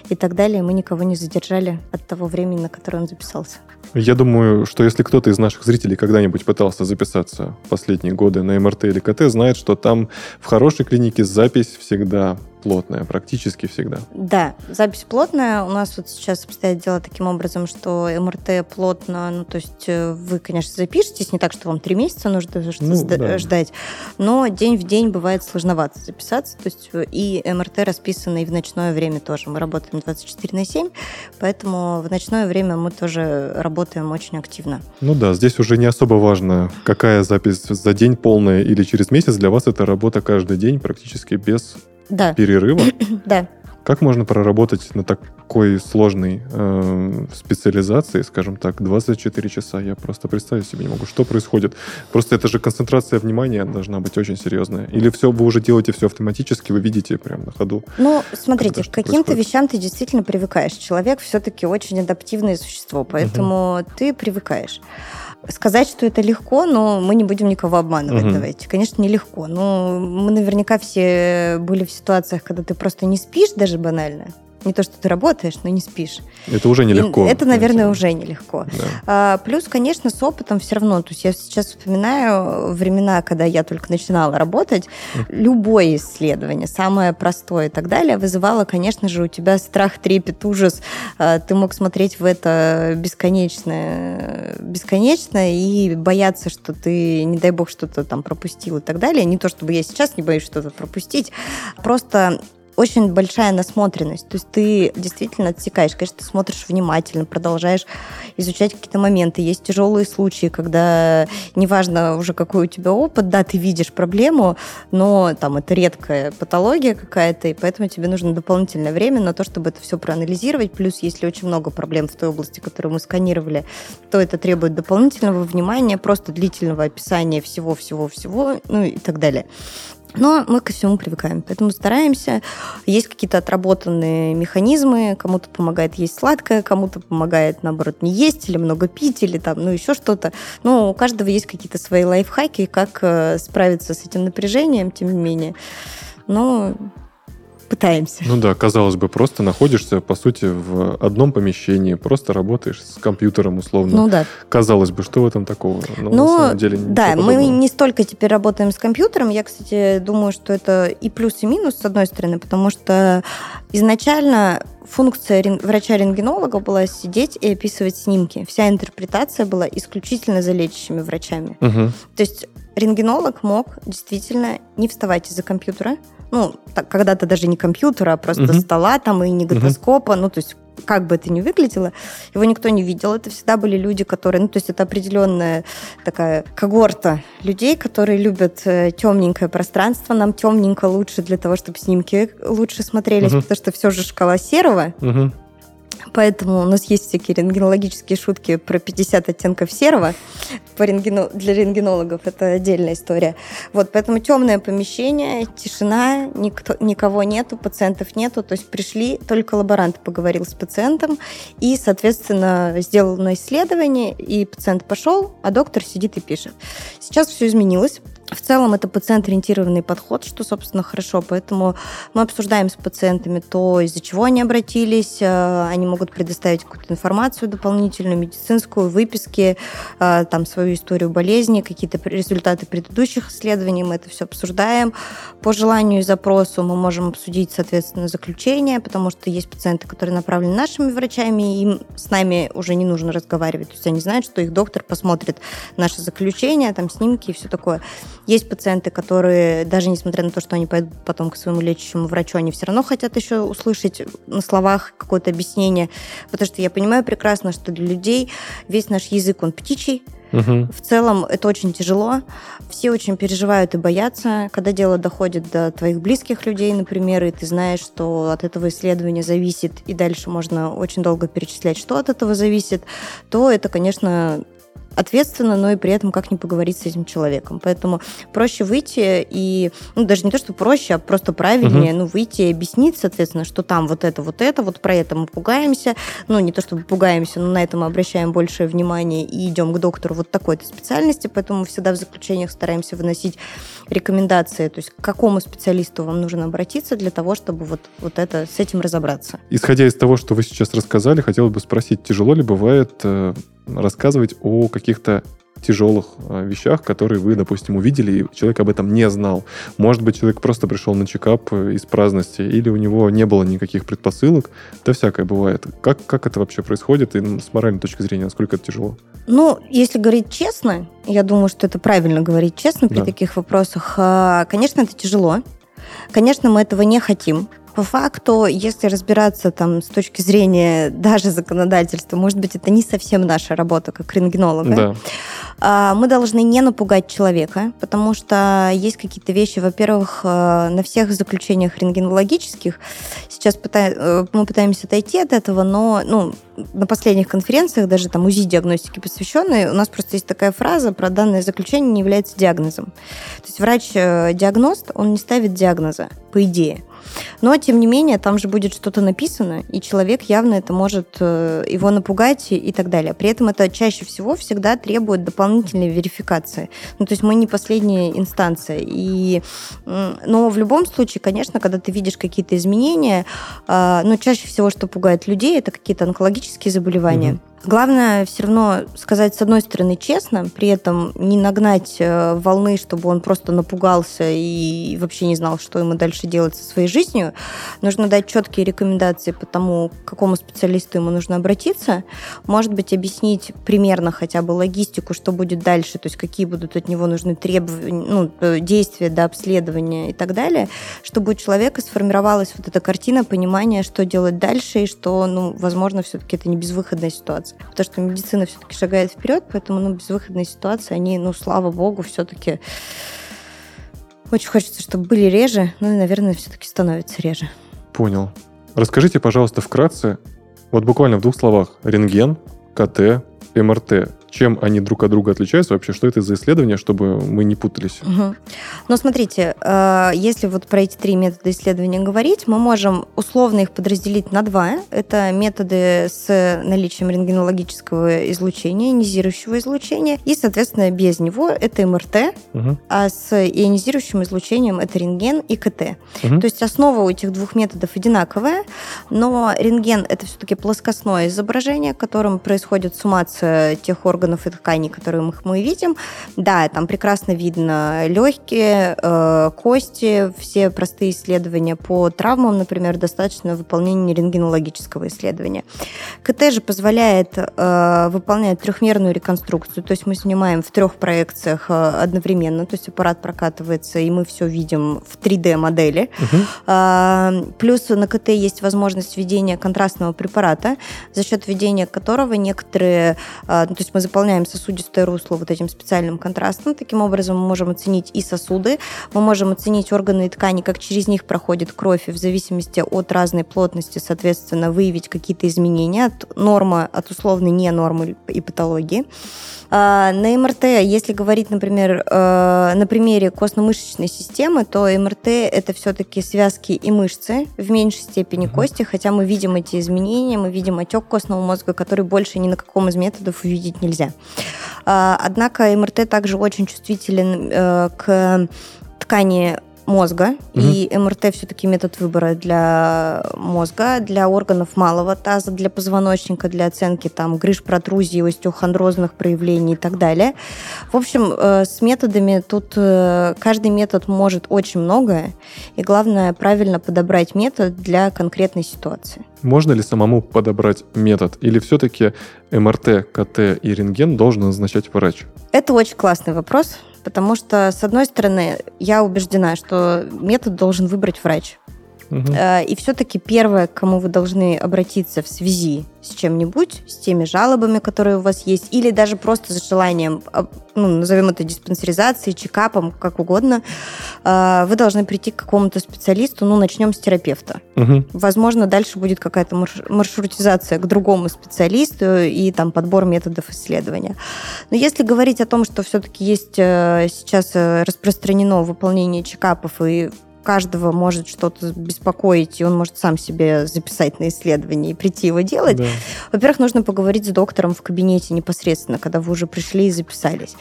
и так далее. Мы никого не задержали от того времени, на которое он записался. Я думаю, что если кто-то из наших зрителей когда-нибудь пытался записаться в последние годы на МРТ или КТ, знает, что там в хорошей клинике запись всегда плотная, практически всегда. Да, запись плотная. У нас вот сейчас обстоят дела таким образом, что МРТ плотно, то есть вы, конечно, запишетесь, не так, что вам 3 месяца нужно ждать, но день в день бывает сложновато записаться, то есть и МРТ расписано и в ночное время тоже. Мы работаем 24/7, поэтому в ночное время мы тоже работаем очень активно. Здесь уже не особо важно, какая запись за день полная или через месяц, для вас это работа каждый день практически без... перерыва? Да. Как можно проработать на такой сложной специализации, скажем так, 24 часа? Я просто представить себе не могу, что происходит. Просто это же концентрация внимания должна быть очень серьезная. Или все, вы уже делаете все автоматически, вы видите прямо на ходу? Смотрите, к каким-то вещам ты действительно привыкаешь. Человек все-таки очень адаптивное существо, поэтому ты привыкаешь. Сказать, что это легко, но мы не будем никого обманывать, давайте. Конечно, нелегко, но мы наверняка все были в ситуациях, когда ты просто не спишь, даже банально. Не то, что ты работаешь, но не спишь. Это уже нелегко. И это, наверное, уже нелегко. Да. Плюс, конечно, с опытом все равно. То есть я сейчас вспоминаю времена, когда я только начинала работать. Любое исследование, самое простое и так далее, вызывало, конечно же, у тебя страх, трепет, ужас. Ты мог смотреть в это бесконечно и бояться, что ты, не дай бог, что-то там пропустил и так далее. Не то, чтобы я сейчас не боюсь что-то пропустить. Просто... очень большая насмотренность. То есть ты действительно отсекаешь. Конечно, ты смотришь внимательно, продолжаешь изучать какие-то моменты. Есть тяжелые случаи, когда неважно уже какой у тебя опыт, да, ты видишь проблему, но там это редкая патология какая-то, и поэтому тебе нужно дополнительное время на то, чтобы это все проанализировать. Плюс, если очень много проблем в той области, которую мы сканировали, то это требует дополнительного внимания, просто длительного описания всего-всего-всего, ну и так далее. Но мы ко всему привыкаем, поэтому стараемся. Есть какие-то отработанные механизмы, кому-то помогает есть сладкое, кому-то помогает, наоборот, не есть или много пить, или там, ну, еще что-то. Но у каждого есть какие-то свои лайфхаки, как справиться с этим напряжением, тем не менее. Но пытаемся. Ну да, казалось бы, просто находишься, по сути, в одном помещении, просто работаешь с компьютером условно. Ну да. Казалось бы, что в этом такого? Но на самом деле да, мы не столько теперь работаем с компьютером. Я, кстати, думаю, что это и плюс, и минус, с одной стороны, потому что изначально функция врача-рентгенолога была сидеть и описывать снимки. Вся интерпретация была исключительно за лечащими врачами. Угу. То есть рентгенолог мог действительно не вставать из-за компьютера, ну, так, когда-то даже не компьютера, а просто стола там и неготоскопа, ну, то есть как бы это ни выглядело, его никто не видел. Это всегда были люди, которые... Ну, то есть это определенная такая когорта людей, которые любят темненькое пространство. Нам темненько лучше для того, чтобы снимки лучше смотрелись, потому что все же шкала серого. Поэтому у нас есть всякие рентгенологические шутки про 50 оттенков серого. Для рентгенологов это отдельная история. Вот, поэтому темное помещение, тишина, никого нету, пациентов нету. То есть пришли, только лаборант поговорил с пациентом и, соответственно, сделано исследование, и пациент пошел, а доктор сидит и пишет. Сейчас все изменилось. В целом это пациент-ориентированный подход, что, собственно, хорошо. Поэтому мы обсуждаем с пациентами то, из-за чего они обратились. Они могут предоставить какую-то информацию дополнительную, медицинскую, выписки, там, свою историю болезни, какие-то результаты предыдущих исследований. Мы это все обсуждаем. По желанию и запросу мы можем обсудить, соответственно, заключение, потому что есть пациенты, которые направлены нашими врачами, и им с нами уже не нужно разговаривать. То есть они знают, что их доктор посмотрит наше заключение, там, снимки и все такое. Есть пациенты, которые, даже несмотря на то, что они пойдут потом к своему лечащему врачу, они все равно хотят еще услышать на словах какое-то объяснение, потому что я понимаю прекрасно, что для людей весь наш язык, он птичий. В целом это очень тяжело. Все очень переживают и боятся, когда дело доходит до твоих близких людей, например, и ты знаешь, что от этого исследования зависит, и дальше можно очень долго перечислять, что от этого зависит, то это, конечно, ответственно, но и при этом как не поговорить с этим человеком. Поэтому проще выйти и, ну, даже не то, что проще, а просто правильнее, ну, выйти и объяснить, соответственно, что там вот это, вот про это мы пугаемся, ну, не то, чтобы пугаемся, но на это мы обращаем большее внимание и идем к доктору вот такой-то специальности, поэтому всегда в заключениях стараемся выносить рекомендации, то есть к какому специалисту вам нужно обратиться для того, чтобы вот это, с этим разобраться. Исходя из того, что вы сейчас рассказали, хотелось бы спросить, тяжело ли бывает рассказывать о каких-то тяжелых вещах, которые вы, допустим, увидели, и человек об этом не знал. Может быть, человек просто пришел на чекап из праздности, или у него не было никаких предпосылок. Да всякое бывает. Как это вообще происходит? И с моральной точки зрения, насколько это тяжело? Ну, если говорить честно, я думаю, что это правильно говорить честно при таких вопросах. Конечно, это тяжело. Конечно, мы этого не хотим. По факту, если разбираться там с точки зрения даже законодательства, может быть, это не совсем наша работа как рентгенолога. Да. Мы должны не напугать человека, потому что есть какие-то вещи, во-первых, на всех заключениях рентгенологических. Сейчас мы пытаемся отойти от этого, но на последних конференциях, даже там УЗИ-диагностике посвященной, у нас просто есть такая фраза про данное заключение не является диагнозом. То есть врач-диагност, он не ставит диагноза, по идее. Но, тем не менее, там же будет что-то написано, и человек явно это может его напугать и так далее. При этом это чаще всего всегда требует дополнительной верификации. Ну, то есть мы не последняя инстанция. Но в любом случае, конечно, когда ты видишь какие-то изменения, чаще всего, что пугает людей, это какие-то онкологические заболевания. Главное все равно сказать, с одной стороны, честно, при этом не нагнать волны, чтобы он просто напугался и вообще не знал, что ему дальше делать со своей жизнью. Нужно дать четкие рекомендации по тому, к какому специалисту ему нужно обратиться. Может быть, объяснить примерно хотя бы логистику, что будет дальше, то есть какие будут от него нужны требования, действия, обследования и так далее, чтобы у человека сформировалась вот эта картина понимания, что делать дальше и что, возможно, все-таки это не безвыходная ситуация. Потому что медицина все-таки шагает вперед, поэтому безвыходные ситуации, они, слава богу, все-таки очень хочется, чтобы были реже, но, наверное, все-таки становится реже. Понял. Расскажите, пожалуйста, вкратце, буквально в двух словах, рентген, КТ, МРТ. Чем они друг от друга отличаются? Вообще, что это за исследование, чтобы мы не путались? Угу. Смотрите, если про эти три метода исследования говорить, мы можем условно их подразделить на два. Это методы с наличием рентгенологического излучения, ионизирующего излучения, и, соответственно, без него это МРТ, угу. А с ионизирующим излучением это рентген и КТ. Угу. То есть основа у этих двух методов одинаковая, но рентген – это все-таки плоскостное изображение, в котором происходит суммация тех органов и тканей, которые мы видим. Да, там прекрасно видно легкие, кости, все простые исследования по травмам, например, достаточно выполнения рентгенологического исследования. КТ же позволяет выполнять трехмерную реконструкцию, то есть мы снимаем в трех проекциях одновременно, то есть аппарат прокатывается, и мы все видим в 3D-модели. Угу. Плюс на КТ есть возможность введения контрастного препарата, за счет введения которого некоторые, то есть мы заполняем сосудистое русло этим специальным контрастом. Таким образом, мы можем оценить и сосуды, мы можем оценить органы и ткани, как через них проходит кровь, и в зависимости от разной плотности, соответственно, выявить какие-то изменения от нормы, от условной ненормы и патологии. На МРТ, если говорить, например, на примере костно-мышечной системы, то МРТ – это все-таки связки и мышцы, в меньшей степени кости, хотя мы видим эти изменения, мы видим отек костного мозга, который больше ни на каком из методов увидеть нельзя. Однако МРТ также очень чувствителен к ткани мозга, угу. И МРТ все-таки метод выбора для мозга, для органов малого таза, для позвоночника, для оценки грыж, протрузий, остеохондрозных проявлений и так далее. В общем, с методами тут каждый метод может очень многое, и главное правильно подобрать метод для конкретной ситуации. Можно ли самому подобрать метод? Или все-таки МРТ, КТ и рентген должен назначать врач? Это очень классный вопрос. Потому что, с одной стороны, я убеждена, что метод должен выбрать врач. Угу. И все-таки первое, к кому вы должны обратиться в связи с чем-нибудь, с теми жалобами, которые у вас есть, или даже просто с желанием, назовем это диспансеризацией, чекапом, как угодно, вы должны прийти к какому-то специалисту, начнем с терапевта. Угу. Возможно, дальше будет какая-то маршрутизация к другому специалисту и подбор методов исследования. Но если говорить о том, что все-таки есть сейчас распространено выполнение чекапов и каждого может что-то беспокоить, и он может сам себе записать на исследование и прийти его делать. Да. Во-первых, нужно поговорить с доктором в кабинете непосредственно, когда вы уже пришли и записались.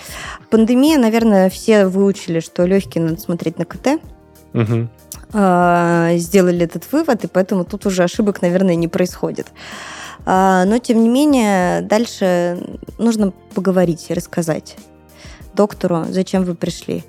Пандемия, наверное, все выучили, что легкие надо смотреть на КТ. Угу. Сделали этот вывод, и поэтому тут уже ошибок, наверное, не происходит. Но, тем не менее, дальше нужно поговорить и рассказать доктору, зачем вы пришли.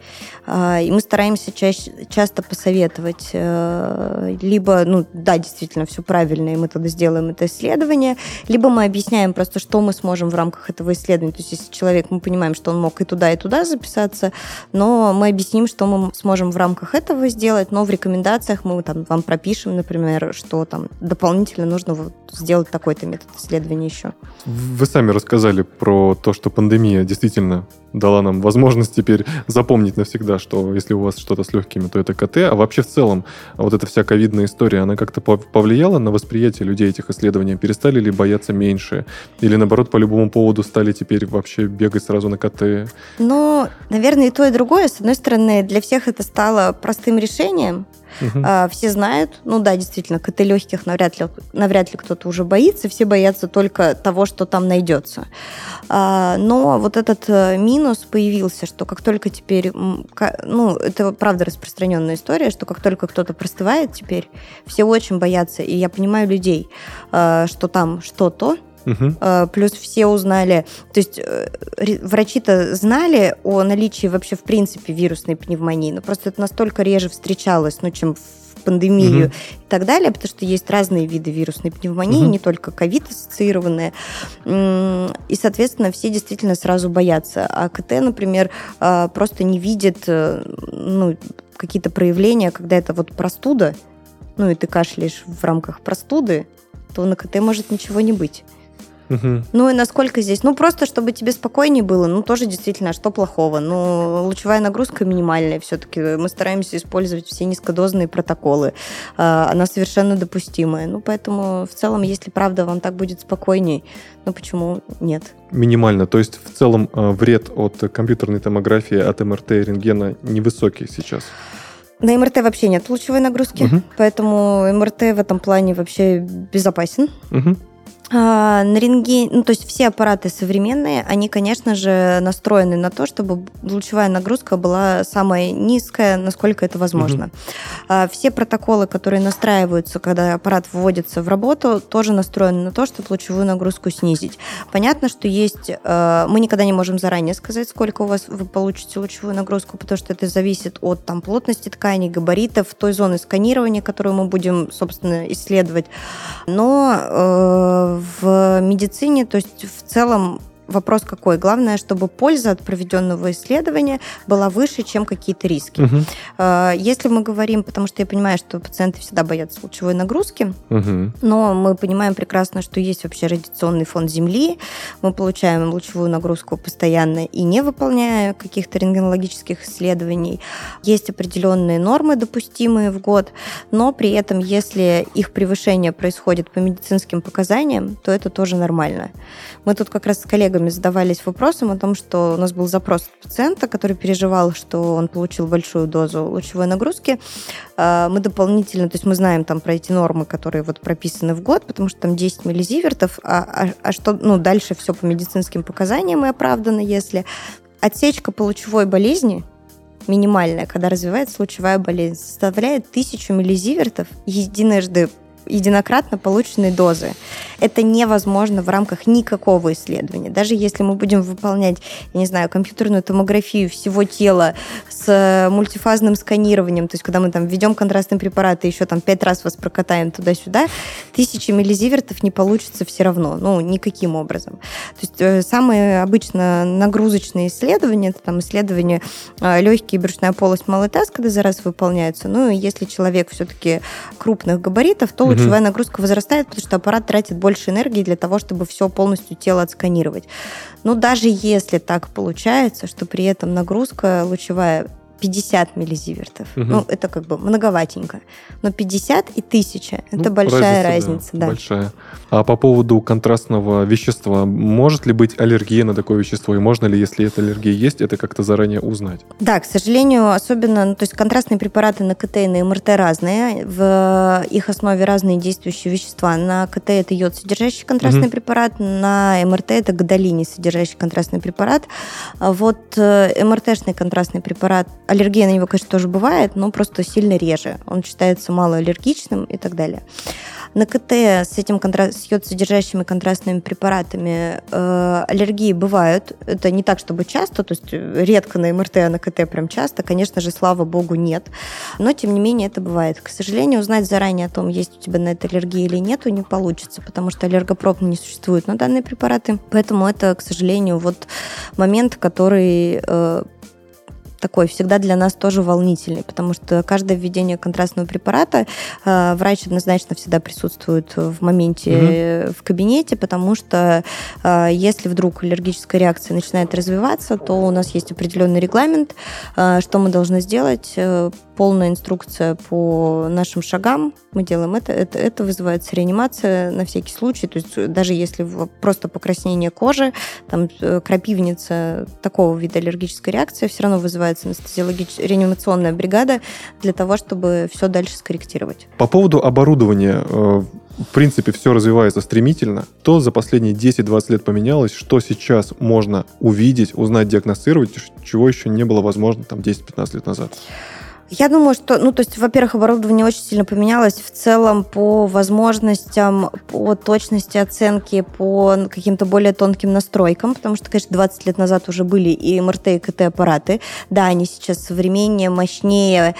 И мы стараемся часто посоветовать. Либо, да, действительно, все правильно, и мы тогда сделаем это исследование, либо мы объясняем просто, что мы сможем в рамках этого исследования. То есть, если человек, мы понимаем, что он мог и туда записаться, но мы объясним, что мы сможем в рамках этого сделать, но в рекомендациях мы вам пропишем, например, что дополнительно нужно сделать такой-то метод исследования еще. Вы сами рассказали про то, что пандемия действительно дала нам возможность теперь запомнить навсегда, что если у вас что-то с легкими, то это КТ. А вообще в целом эта вся ковидная история, она как-то повлияла на восприятие людей этих исследований? Перестали ли бояться меньше? Или наоборот, по любому поводу стали теперь вообще бегать сразу на КТ? Наверное, и то, и другое. С одной стороны, для всех это стало простым решением. Угу. Все знают. Да, действительно, КТ легких навряд ли кто-то уже боится. Все боятся только того, что там найдется. Но этот минус появился, что как только теперь... это правда распространенная история, что как только кто-то простывает теперь, все очень боятся. И я понимаю людей, что там что-то, Плюс все узнали, то есть врачи-то знали о наличии вообще в принципе вирусной пневмонии, но просто это настолько реже встречалось, ну, чем в пандемию и так далее, потому что есть разные виды вирусной пневмонии, не только ковид-ассоциированные, и, соответственно, все действительно сразу боятся. А КТ, например, просто не видит, ну, какие-то проявления, когда это вот простуда, ну, и ты кашляешь в рамках простуды, то на КТ может ничего не быть. Ну и насколько здесь? Ну, просто, чтобы тебе спокойнее было, ну, тоже действительно, что плохого? Ну, лучевая нагрузка минимальная все-таки. Мы стараемся использовать все низкодозные протоколы. Она совершенно допустимая. Ну, поэтому, в целом, если правда вам так будет спокойней, ну, почему нет? Минимально. То есть, в целом, вред от компьютерной томографии, от МРТ и рентгена невысокий сейчас? На МРТ вообще нет лучевой нагрузки, поэтому МРТ в этом плане вообще безопасен. На рентген, ну, то есть все аппараты современные, они, конечно же, настроены на то, чтобы лучевая нагрузка была самая низкая, насколько это возможно. Все протоколы, которые настраиваются, когда аппарат вводится в работу, тоже настроены на то, чтобы лучевую нагрузку снизить. Понятно, что есть... Мы никогда не можем заранее сказать, сколько у вас вы получите лучевую нагрузку, потому что это зависит от там, плотности тканей, габаритов, той зоны сканирования, которую мы будем, собственно, исследовать. Но в медицине, то есть в целом вопрос какой? Главное, чтобы польза от проведенного исследования была выше, чем какие-то риски. Если мы говорим, потому что я понимаю, что пациенты всегда боятся лучевой нагрузки, но мы понимаем прекрасно, что есть вообще радиационный фон Земли, мы получаем лучевую нагрузку постоянно и не выполняя каких-то рентгенологических исследований. Есть определенные нормы, допустимые в год, но при этом, если их превышение происходит по медицинским показаниям, то это тоже нормально. Мы тут как раз с коллегами задавались вопросом о том, что у нас был запрос от пациента, который переживал, что он получил большую дозу лучевой нагрузки. Мы дополнительно, то есть мы знаем там про эти нормы, которые вот прописаны в год, потому что там 10 миллизивертов, а что, ну, дальше все по медицинским показаниям и оправдано, если отсечка по лучевой болезни минимальная, когда развивается лучевая болезнь, составляет 1000 миллизивертов единократно полученной дозы. Это невозможно в рамках никакого исследования. Даже если мы будем выполнять, я не знаю, компьютерную томографию всего тела с мультифазным сканированием, то есть когда мы там введем контрастные препараты, еще там 5 раз вас прокатаем туда-сюда, 1000 миллизивертов не получится все равно, ну, никаким образом. То есть самые обычно нагрузочные исследования, это там исследования легкие, брюшная полость, малый таз, когда за раз выполняются. Ну, и если человек все-таки крупных габаритов, то лучевая нагрузка возрастает, потому что аппарат тратит больше энергии для того, чтобы все полностью тело отсканировать. Но даже если так получается, что при этом нагрузка лучевая 50 миллизивертов, ну, это как бы многоватенько, но 50 и 1000 – это большая разница. Да. Большая. А по поводу контрастного вещества, может ли быть аллергия на такое вещество, и можно ли, если эта аллергия есть, это как-то заранее узнать? Да, к сожалению, особенно, ну, то есть контрастные препараты на КТ и на МРТ разные, в их основе разные действующие вещества. На КТ это йод-содержащий контрастный препарат, на МРТ это гадолиний-содержащий контрастный препарат. Вот МРТ-шный контрастный препарат, аллергия на него, конечно, тоже бывает, но просто сильно реже. Он считается малоаллергичным и так далее. На КТ с этим с йодсодержащими контрастными препаратами аллергии бывают. Это не так, чтобы часто, то есть редко на МРТ, а на КТ прям часто. Конечно же, слава богу, нет. Но, тем не менее, это бывает. К сожалению, узнать заранее о том, есть у тебя на это аллергия или нет, не получится, потому что аллергопроб не существует на данные препараты. Поэтому это, к сожалению, вот момент, который... такой всегда для нас тоже волнительный, потому что каждое введение контрастного препарата врач однозначно всегда присутствует в моменте в кабинете, потому что если вдруг аллергическая реакция начинает развиваться, то у нас есть определенный регламент, что мы должны сделать, полная инструкция по нашим шагам, мы делаем это вызывается реанимация на всякий случай, то есть даже если просто покраснение кожи, там крапивница, такого вида аллергической реакции, все равно вызывает реанимационная бригада для того, чтобы все дальше скорректировать. По поводу оборудования, в принципе, все развивается стремительно. Что за последние 10-20 лет поменялось? Что сейчас можно увидеть, узнать, диагностировать, чего еще не было возможно там 10-15 лет назад? Я думаю, что, во-первых, оборудование очень сильно поменялось в целом по возможностям, по точности оценки, по каким-то более тонким настройкам, потому что, конечно, 20 лет назад уже были и МРТ, и КТ-аппараты. Да, они сейчас современнее, мощнее,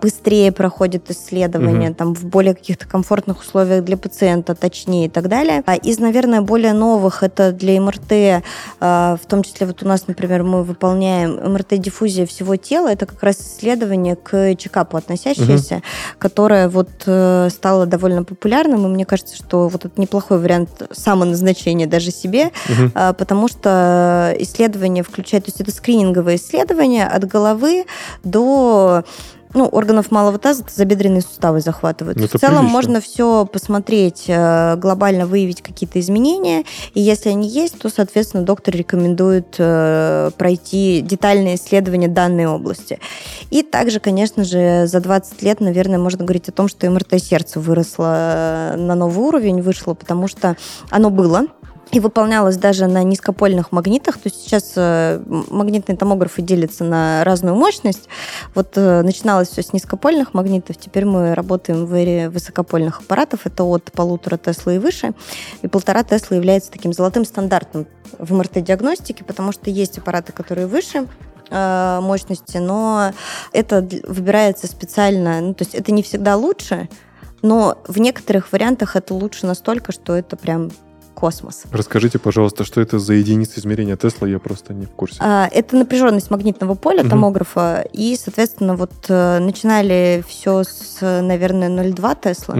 быстрее проходят исследования, там, в более каких-то комфортных условиях для пациента, точнее и так далее. Из, наверное, более новых, это для МРТ, в том числе вот у нас, например, мы выполняем МРТ-диффузия всего тела, это как раз исследование к чекапу относящееся, которое вот стало довольно популярным, и мне кажется, что вот это неплохой вариант самоназначения даже себе, потому что исследование включает, то есть это скрининговое исследование от головы до... органов малого таза, тазобедренные суставы захватывают. Это в целом прилично. Можно все посмотреть, глобально выявить какие-то изменения, и если они есть, то, соответственно, доктор рекомендует пройти детальное исследование данной области. И также, конечно же, за 20 лет, наверное, можно говорить о том, что МРТ сердца выросло на новый уровень, вышло, потому что оно было. И выполнялось даже на низкопольных магнитах. То есть сейчас магнитные томографы делятся на разную мощность. Вот начиналось все с низкопольных магнитов. Теперь мы работаем в высокопольных аппаратах. Это от 1,5 Тесла и выше. И 1,5 Тесла является таким золотым стандартом в МРТ-диагностике, потому что есть аппараты, которые выше мощности, но это выбирается специально. То есть это не всегда лучше, но в некоторых вариантах это лучше настолько, что это прям... космос. Расскажите, пожалуйста, что это за единица измерения Тесла? Я просто не в курсе. Это напряженность магнитного поля томографа, и, соответственно, вот начинали все с, наверное, 0,2 Тесла.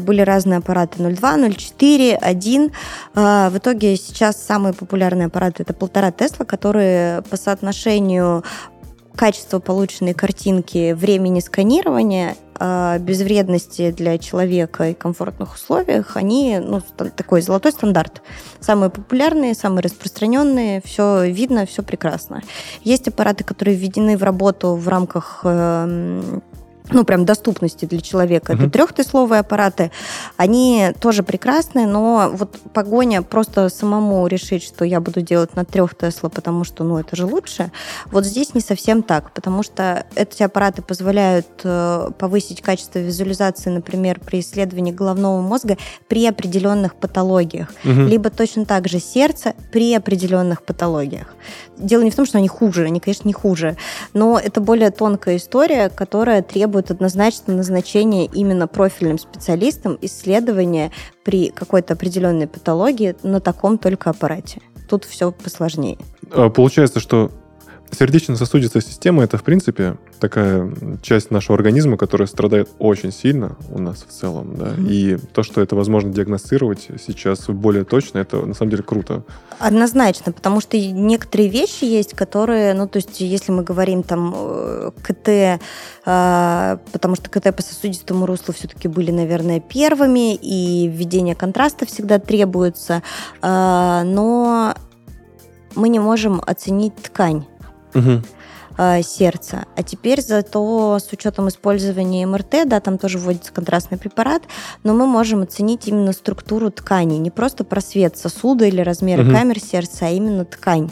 Были разные аппараты 0,2, 0,4, 1. В итоге сейчас самые популярные аппараты — это 1,5 Тесла, которые по соотношению качества полученной картинки, времени сканирования, безвредности для человека и комфортных условиях, они, такой золотой стандарт. Самые популярные, самые распространенные, все видно, все прекрасно. Есть аппараты, которые введены в работу в рамках прям доступности для человека. Это 3-тесловые аппараты. Они тоже прекрасны, но вот погоня просто самому решить, что я буду делать на 3 Тесла, потому что, это же лучше, вот здесь не совсем так, потому что эти аппараты позволяют повысить качество визуализации, например, при исследовании головного мозга при определенных патологиях. Либо точно так же сердце при определенных патологиях. Дело не в том, что они хуже, они, конечно, не хуже, но это более тонкая история, которая требует однозначно назначение именно профильным специалистам исследования при какой-то определенной патологии на таком только аппарате. Тут все посложнее. Получается, что сердечно-сосудистая система – это, в принципе, такая часть нашего организма, которая страдает очень сильно у нас в целом. Да? И то, что это возможно диагностировать сейчас более точно, это на самом деле круто. Однозначно, потому что некоторые вещи есть, которые, если мы говорим там КТ, потому что КТ по сосудистому руслу все-таки были, наверное, первыми, и введение контраста всегда требуется, но мы не можем оценить ткань. Сердца. А теперь зато с учетом использования МРТ, да, там тоже вводится контрастный препарат, но мы можем оценить именно структуру ткани, не просто просвет сосуда или размеры камер сердца, а именно ткань.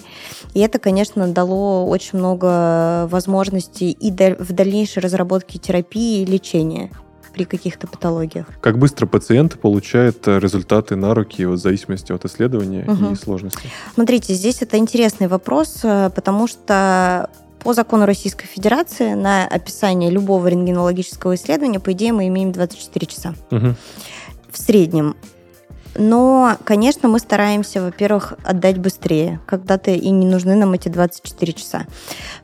И это, конечно, дало очень много возможностей и в дальнейшей разработке терапии и лечения при каких-то патологиях. Как быстро пациент получает результаты на руки в зависимости от исследования и сложности? Смотрите, здесь это интересный вопрос, потому что по закону Российской Федерации на описание любого рентгенологического исследования, по идее, мы имеем 24 часа в среднем. Но, конечно, мы стараемся, во-первых, отдать быстрее. Когда-то и не нужны нам эти 24 часа.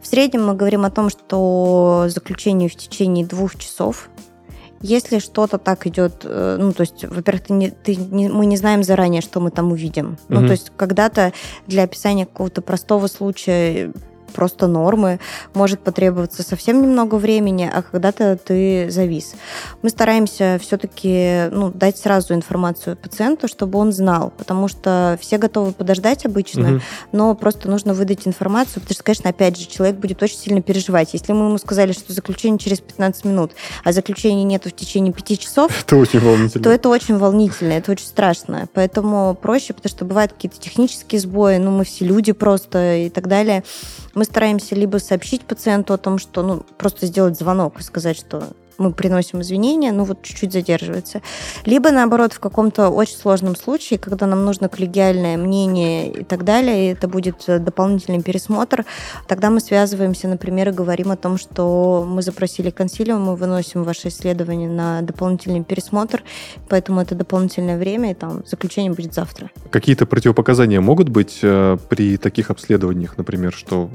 В среднем мы говорим о том, что заключение в течение 2 часов. Если что-то так идет, во-первых, мы не знаем заранее, что мы там увидим. Когда-то для описания какого-то простого случая, просто нормы, может потребоваться совсем немного времени, а когда-то ты завис. Мы стараемся все-таки дать сразу информацию пациенту, чтобы он знал, потому что все готовы подождать обычно, но просто нужно выдать информацию, потому что, конечно, опять же, человек будет очень сильно переживать. Если мы ему сказали, что заключение через 15 минут, а заключения нету в течение 5 часов, то это очень волнительно, это очень страшно. Поэтому проще, потому что бывают какие-то технические сбои, мы все люди просто и так далее. мы стараемся либо сообщить пациенту о том, что, просто сделать звонок и сказать, что мы приносим извинения, чуть-чуть задерживается. Либо, наоборот, в каком-то очень сложном случае, когда нам нужно коллегиальное мнение и так далее, и это будет дополнительный пересмотр, тогда мы связываемся, например, и говорим о том, что мы запросили консилиум, мы выносим ваше исследование на дополнительный пересмотр, поэтому это дополнительное время, и там заключение будет завтра. Какие-то противопоказания могут быть при таких обследованиях, например, что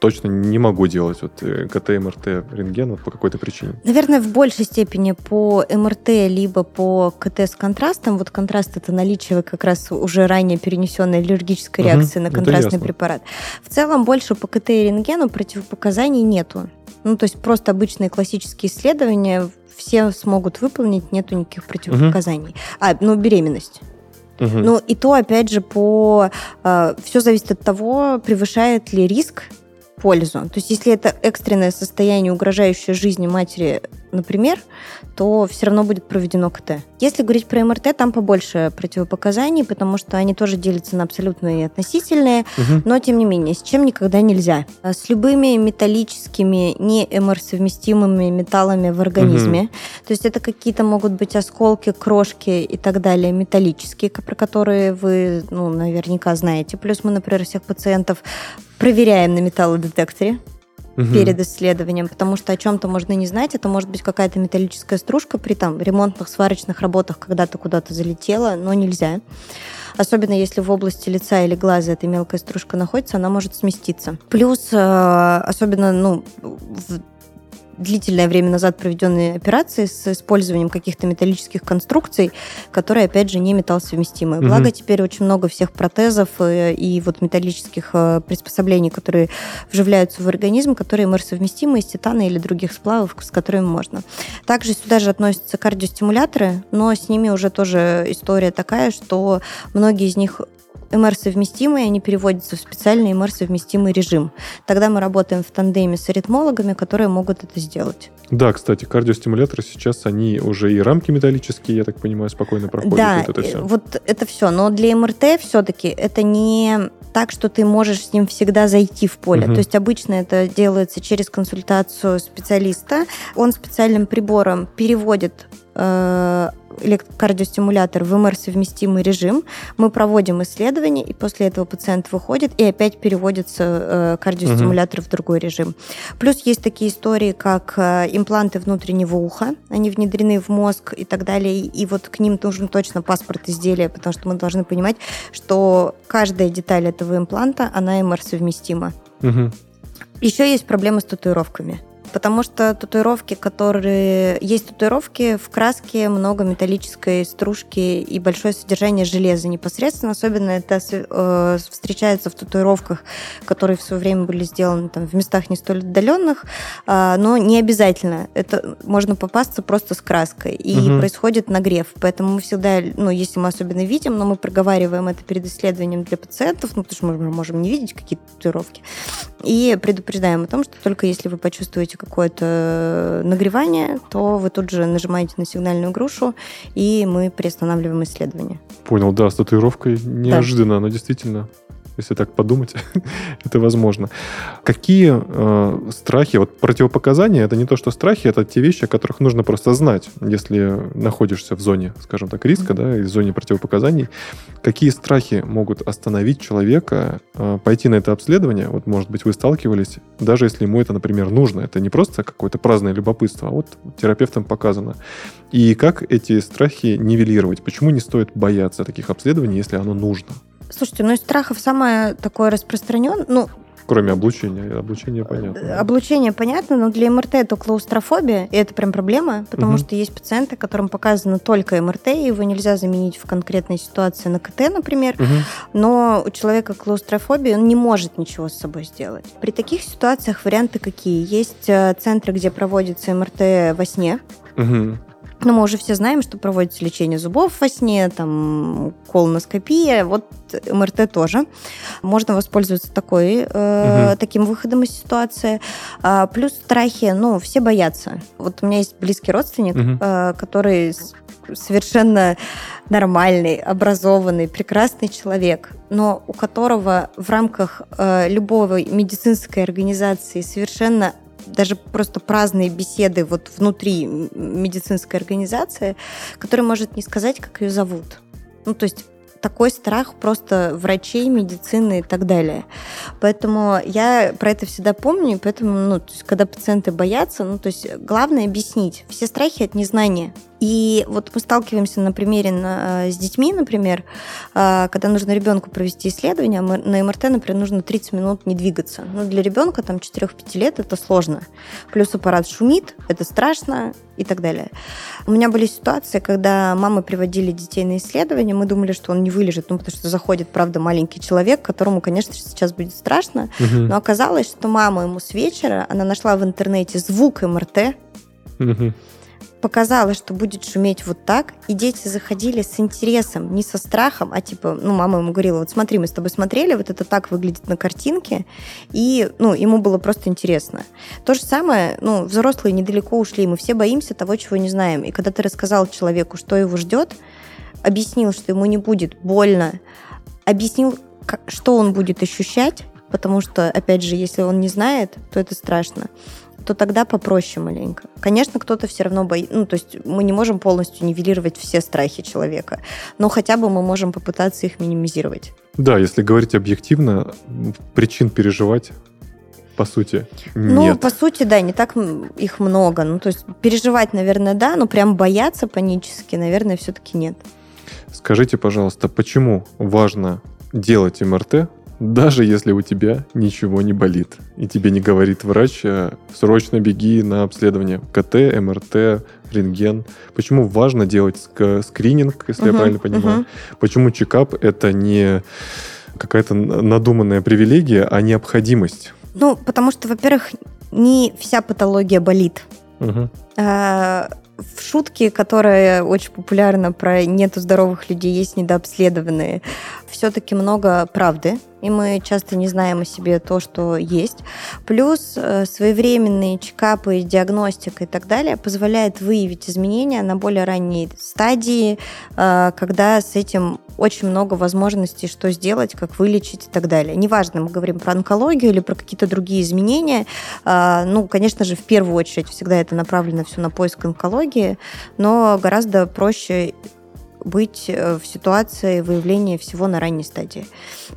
точно не могу делать КТ, МРТ, рентген по какой-то причине? Наверное, в большей степени по МРТ либо по КТ с контрастом. Контраст – это наличие как раз уже ранее перенесенной аллергической реакции на контрастный препарат. В целом больше по КТ и рентгену противопоказаний нету. То есть просто обычные классические исследования все смогут выполнить, нету никаких противопоказаний. Беременность. И то, опять же, все зависит от того, превышает ли риск пользу. То есть, если это экстренное состояние, угрожающее жизни матери, например, то все равно будет проведено КТ. Если говорить про МРТ, там побольше противопоказаний, потому что они тоже делятся на абсолютные и относительные, но, тем не менее, с чем никогда нельзя. С любыми металлическими, не МР-совместимыми металлами в организме. То есть это какие-то могут быть осколки, крошки и так далее, металлические, про которые вы, наверняка знаете. Плюс мы, например, всех пациентов проверяем на металлодетекторе перед исследованием, потому что о чем-то можно не знать. Это может быть какая-то металлическая стружка при ремонтных, сварочных работах когда-то куда-то залетела, но нельзя. Особенно если в области лица или глаза эта мелкая стружка находится, она может сместиться. Плюс, особенно, длительное время назад проведенные операции с использованием каких-то металлических конструкций, которые, опять же, не металлосовместимые. Благо, теперь очень много всех протезов и металлических приспособлений, которые вживляются в организм, которые МР-совместимы из титана или других сплавов, с которыми можно. Также сюда же относятся кардиостимуляторы, но с ними уже тоже история такая, что многие из них МР-совместимые, они переводятся в специальный МР-совместимый режим. Тогда мы работаем в тандеме с аритмологами, которые могут это сделать. Да, кстати, кардиостимуляторы сейчас, они уже и рамки металлические, я так понимаю, спокойно проходят. Да, это все. Это все. Но для МРТ все-таки это не так, что ты можешь с ним всегда зайти в поле. То есть обычно это делается через консультацию специалиста. Он специальным прибором переводит электрокардиостимулятор в МР-совместимый режим. Мы проводим исследование, и после этого пациент выходит, и опять переводится кардиостимулятор в другой режим. Плюс есть такие истории, как импланты внутреннего уха. Они внедрены в мозг и так далее. И к ним нужен точно паспорт изделия, потому что мы должны понимать, что каждая деталь этого импланта, она МР-совместима. Еще есть проблемы с татуировками. Потому что татуировки в краске, много металлической стружки и большое содержание железа непосредственно. Особенно это встречается в татуировках, которые в свое время были сделаны в местах не столь отдаленных, но не обязательно. Это можно попасться просто с краской. И происходит нагрев. Поэтому мы всегда, если мы особенно видим, но мы проговариваем это перед исследованием для пациентов, потому что мы можем не видеть какие-то татуировки, и предупреждаем о том, что только если вы почувствуете какое-то нагревание, то вы тут же нажимаете на сигнальную грушу, и мы приостанавливаем исследование. Понял, да, с татуировкой неожиданно, да. Но действительно, если так подумать, это возможно. Какие страхи, противопоказания, это не то, что страхи, это те вещи, о которых нужно просто знать, если находишься в зоне, скажем так, риска, и в зоне противопоказаний. Какие страхи могут остановить человека пойти на это обследование? Может быть, вы сталкивались, даже если ему это, например, нужно. Это не просто какое-то праздное любопытство, а терапевтам показано. И как эти страхи нивелировать? Почему не стоит бояться таких обследований, если оно нужно? Слушайте, из страхов самое такое распространенное... Кроме облучения. Облучение понятно. Облучение понятно, но для МРТ это клаустрофобия, и это прям проблема, потому что есть пациенты, которым показано только МРТ, и его нельзя заменить в конкретной ситуации на КТ, например, но у человека клаустрофобия, он не может ничего с собой сделать. При таких ситуациях варианты какие? Есть центры, где проводится МРТ во сне, но мы уже все знаем, что проводится лечение зубов во сне, колоноскопия, МРТ тоже. Можно воспользоваться таким выходом из ситуации. Плюс страхи, все боятся. У меня есть близкий родственник, который совершенно нормальный, образованный, прекрасный человек, но у которого в рамках любой медицинской организации совершенно даже просто праздные беседы вот внутри медицинской организации, который может не сказать, как ее зовут. Ну, то есть такой страх просто врачей, медицины и так далее. Поэтому я про это всегда помню, и поэтому, то есть, когда пациенты боятся, то есть главное объяснить. Все страхи от незнания. И вот мы сталкиваемся на примере с детьми, например, когда нужно ребенку провести исследование, на МРТ, например, нужно 30 минут не двигаться. Для ребенка 4-5 лет это сложно. Плюс аппарат шумит, это страшно и так далее. У меня были ситуации, когда мамы приводили детей на исследование, мы думали, что он не вылежит, потому что заходит, правда, маленький человек, которому, конечно, сейчас будет страшно. Угу. Но оказалось, что мама ему с вечера, она нашла в интернете звук МРТ, угу. Показала, что будет шуметь вот так, и дети заходили с интересом, не со страхом, а мама ему говорила, вот смотри, мы с тобой смотрели, вот это так выглядит на картинке, и, ему было просто интересно. То же самое, взрослые недалеко ушли, мы все боимся того, чего не знаем, и когда ты рассказал человеку, что его ждет, объяснил, что ему не будет больно, объяснил, что он будет ощущать, потому что, опять же, если он не знает, то это страшно, то тогда попроще маленько. Конечно, кто-то все равно боится. То есть мы не можем полностью нивелировать все страхи человека, но хотя бы мы можем попытаться их минимизировать. Да, если говорить объективно, причин переживать, по сути, нет. По сути, да, не так их много. То есть переживать, наверное, да, но прям бояться панически, наверное, все-таки нет. Скажите, пожалуйста, почему важно делать МРТ, даже если у тебя ничего не болит, и тебе не говорит врач, срочно беги на обследование КТ, МРТ, рентген. Почему важно делать скрининг, если я правильно понимаю? Почему чекап – это не какая-то надуманная привилегия, а необходимость? Потому что, во-первых, не вся патология болит. В шутке, которая очень популярна про «нету здоровых людей, есть недообследованные», все-таки много правды, и мы часто не знаем о себе то, что есть. Плюс своевременные чекапы, диагностика и так далее позволяет выявить изменения на более ранней стадии, когда с этим очень много возможностей, что сделать, как вылечить и так далее. Неважно, мы говорим про онкологию или про какие-то другие изменения. Конечно же, в первую очередь всегда это направлено все на поиск онкологии, но гораздо проще быть в ситуации выявления всего на ранней стадии.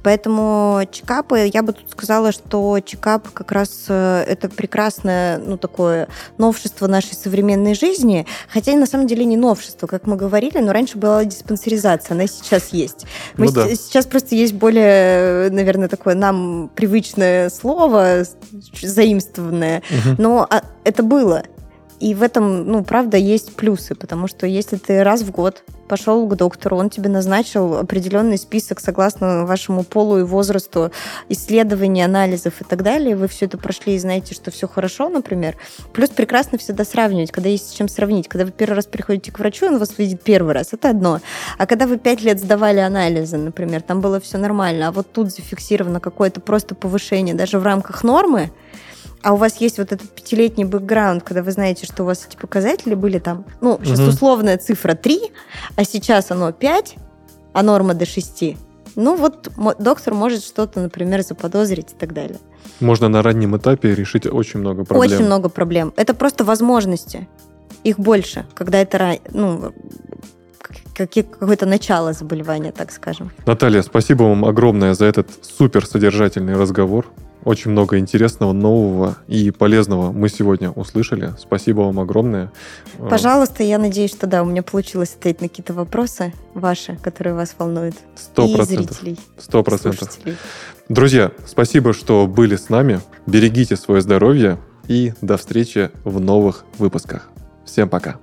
Поэтому чекапы, я бы тут сказала, что чекап как раз это прекрасное, такое новшество нашей современной жизни, хотя на самом деле не новшество, как мы говорили, но раньше была диспансеризация, она сейчас есть. Сейчас просто есть более, наверное, такое нам привычное слово, заимствованное, но это было. И в этом, правда, есть плюсы, потому что если ты раз в год пошел к доктору, он тебе назначил определенный список согласно вашему полу и возрасту исследований, анализов и так далее, вы все это прошли и знаете, что все хорошо, например. Плюс прекрасно всегда сравнивать, когда есть с чем сравнить. Когда вы первый раз приходите к врачу, он вас видит первый раз, это одно. А когда вы 5 лет сдавали анализы, например, там было все нормально, а вот тут зафиксировано какое-то просто повышение даже в рамках нормы, а у вас есть вот этот 5-летний бэкграунд, когда вы знаете, что у вас эти показатели были там, сейчас условная цифра 3, а сейчас оно 5, а норма до 6. Доктор может что-то, например, заподозрить и так далее. Можно на раннем этапе решить очень много проблем. Очень много проблем. Это просто возможности. Их больше, когда это, какое-то начало заболевания, так скажем. Наталья, спасибо вам огромное за этот суперсодержательный разговор. Очень много интересного, нового и полезного мы сегодня услышали. Спасибо вам огромное. Пожалуйста, я надеюсь, что да, у меня получилось ответить на какие-то вопросы ваши, которые вас волнуют. 100%. И зрителей. 100%. Друзья, спасибо, что были с нами. Берегите свое здоровье и до встречи в новых выпусках. Всем пока.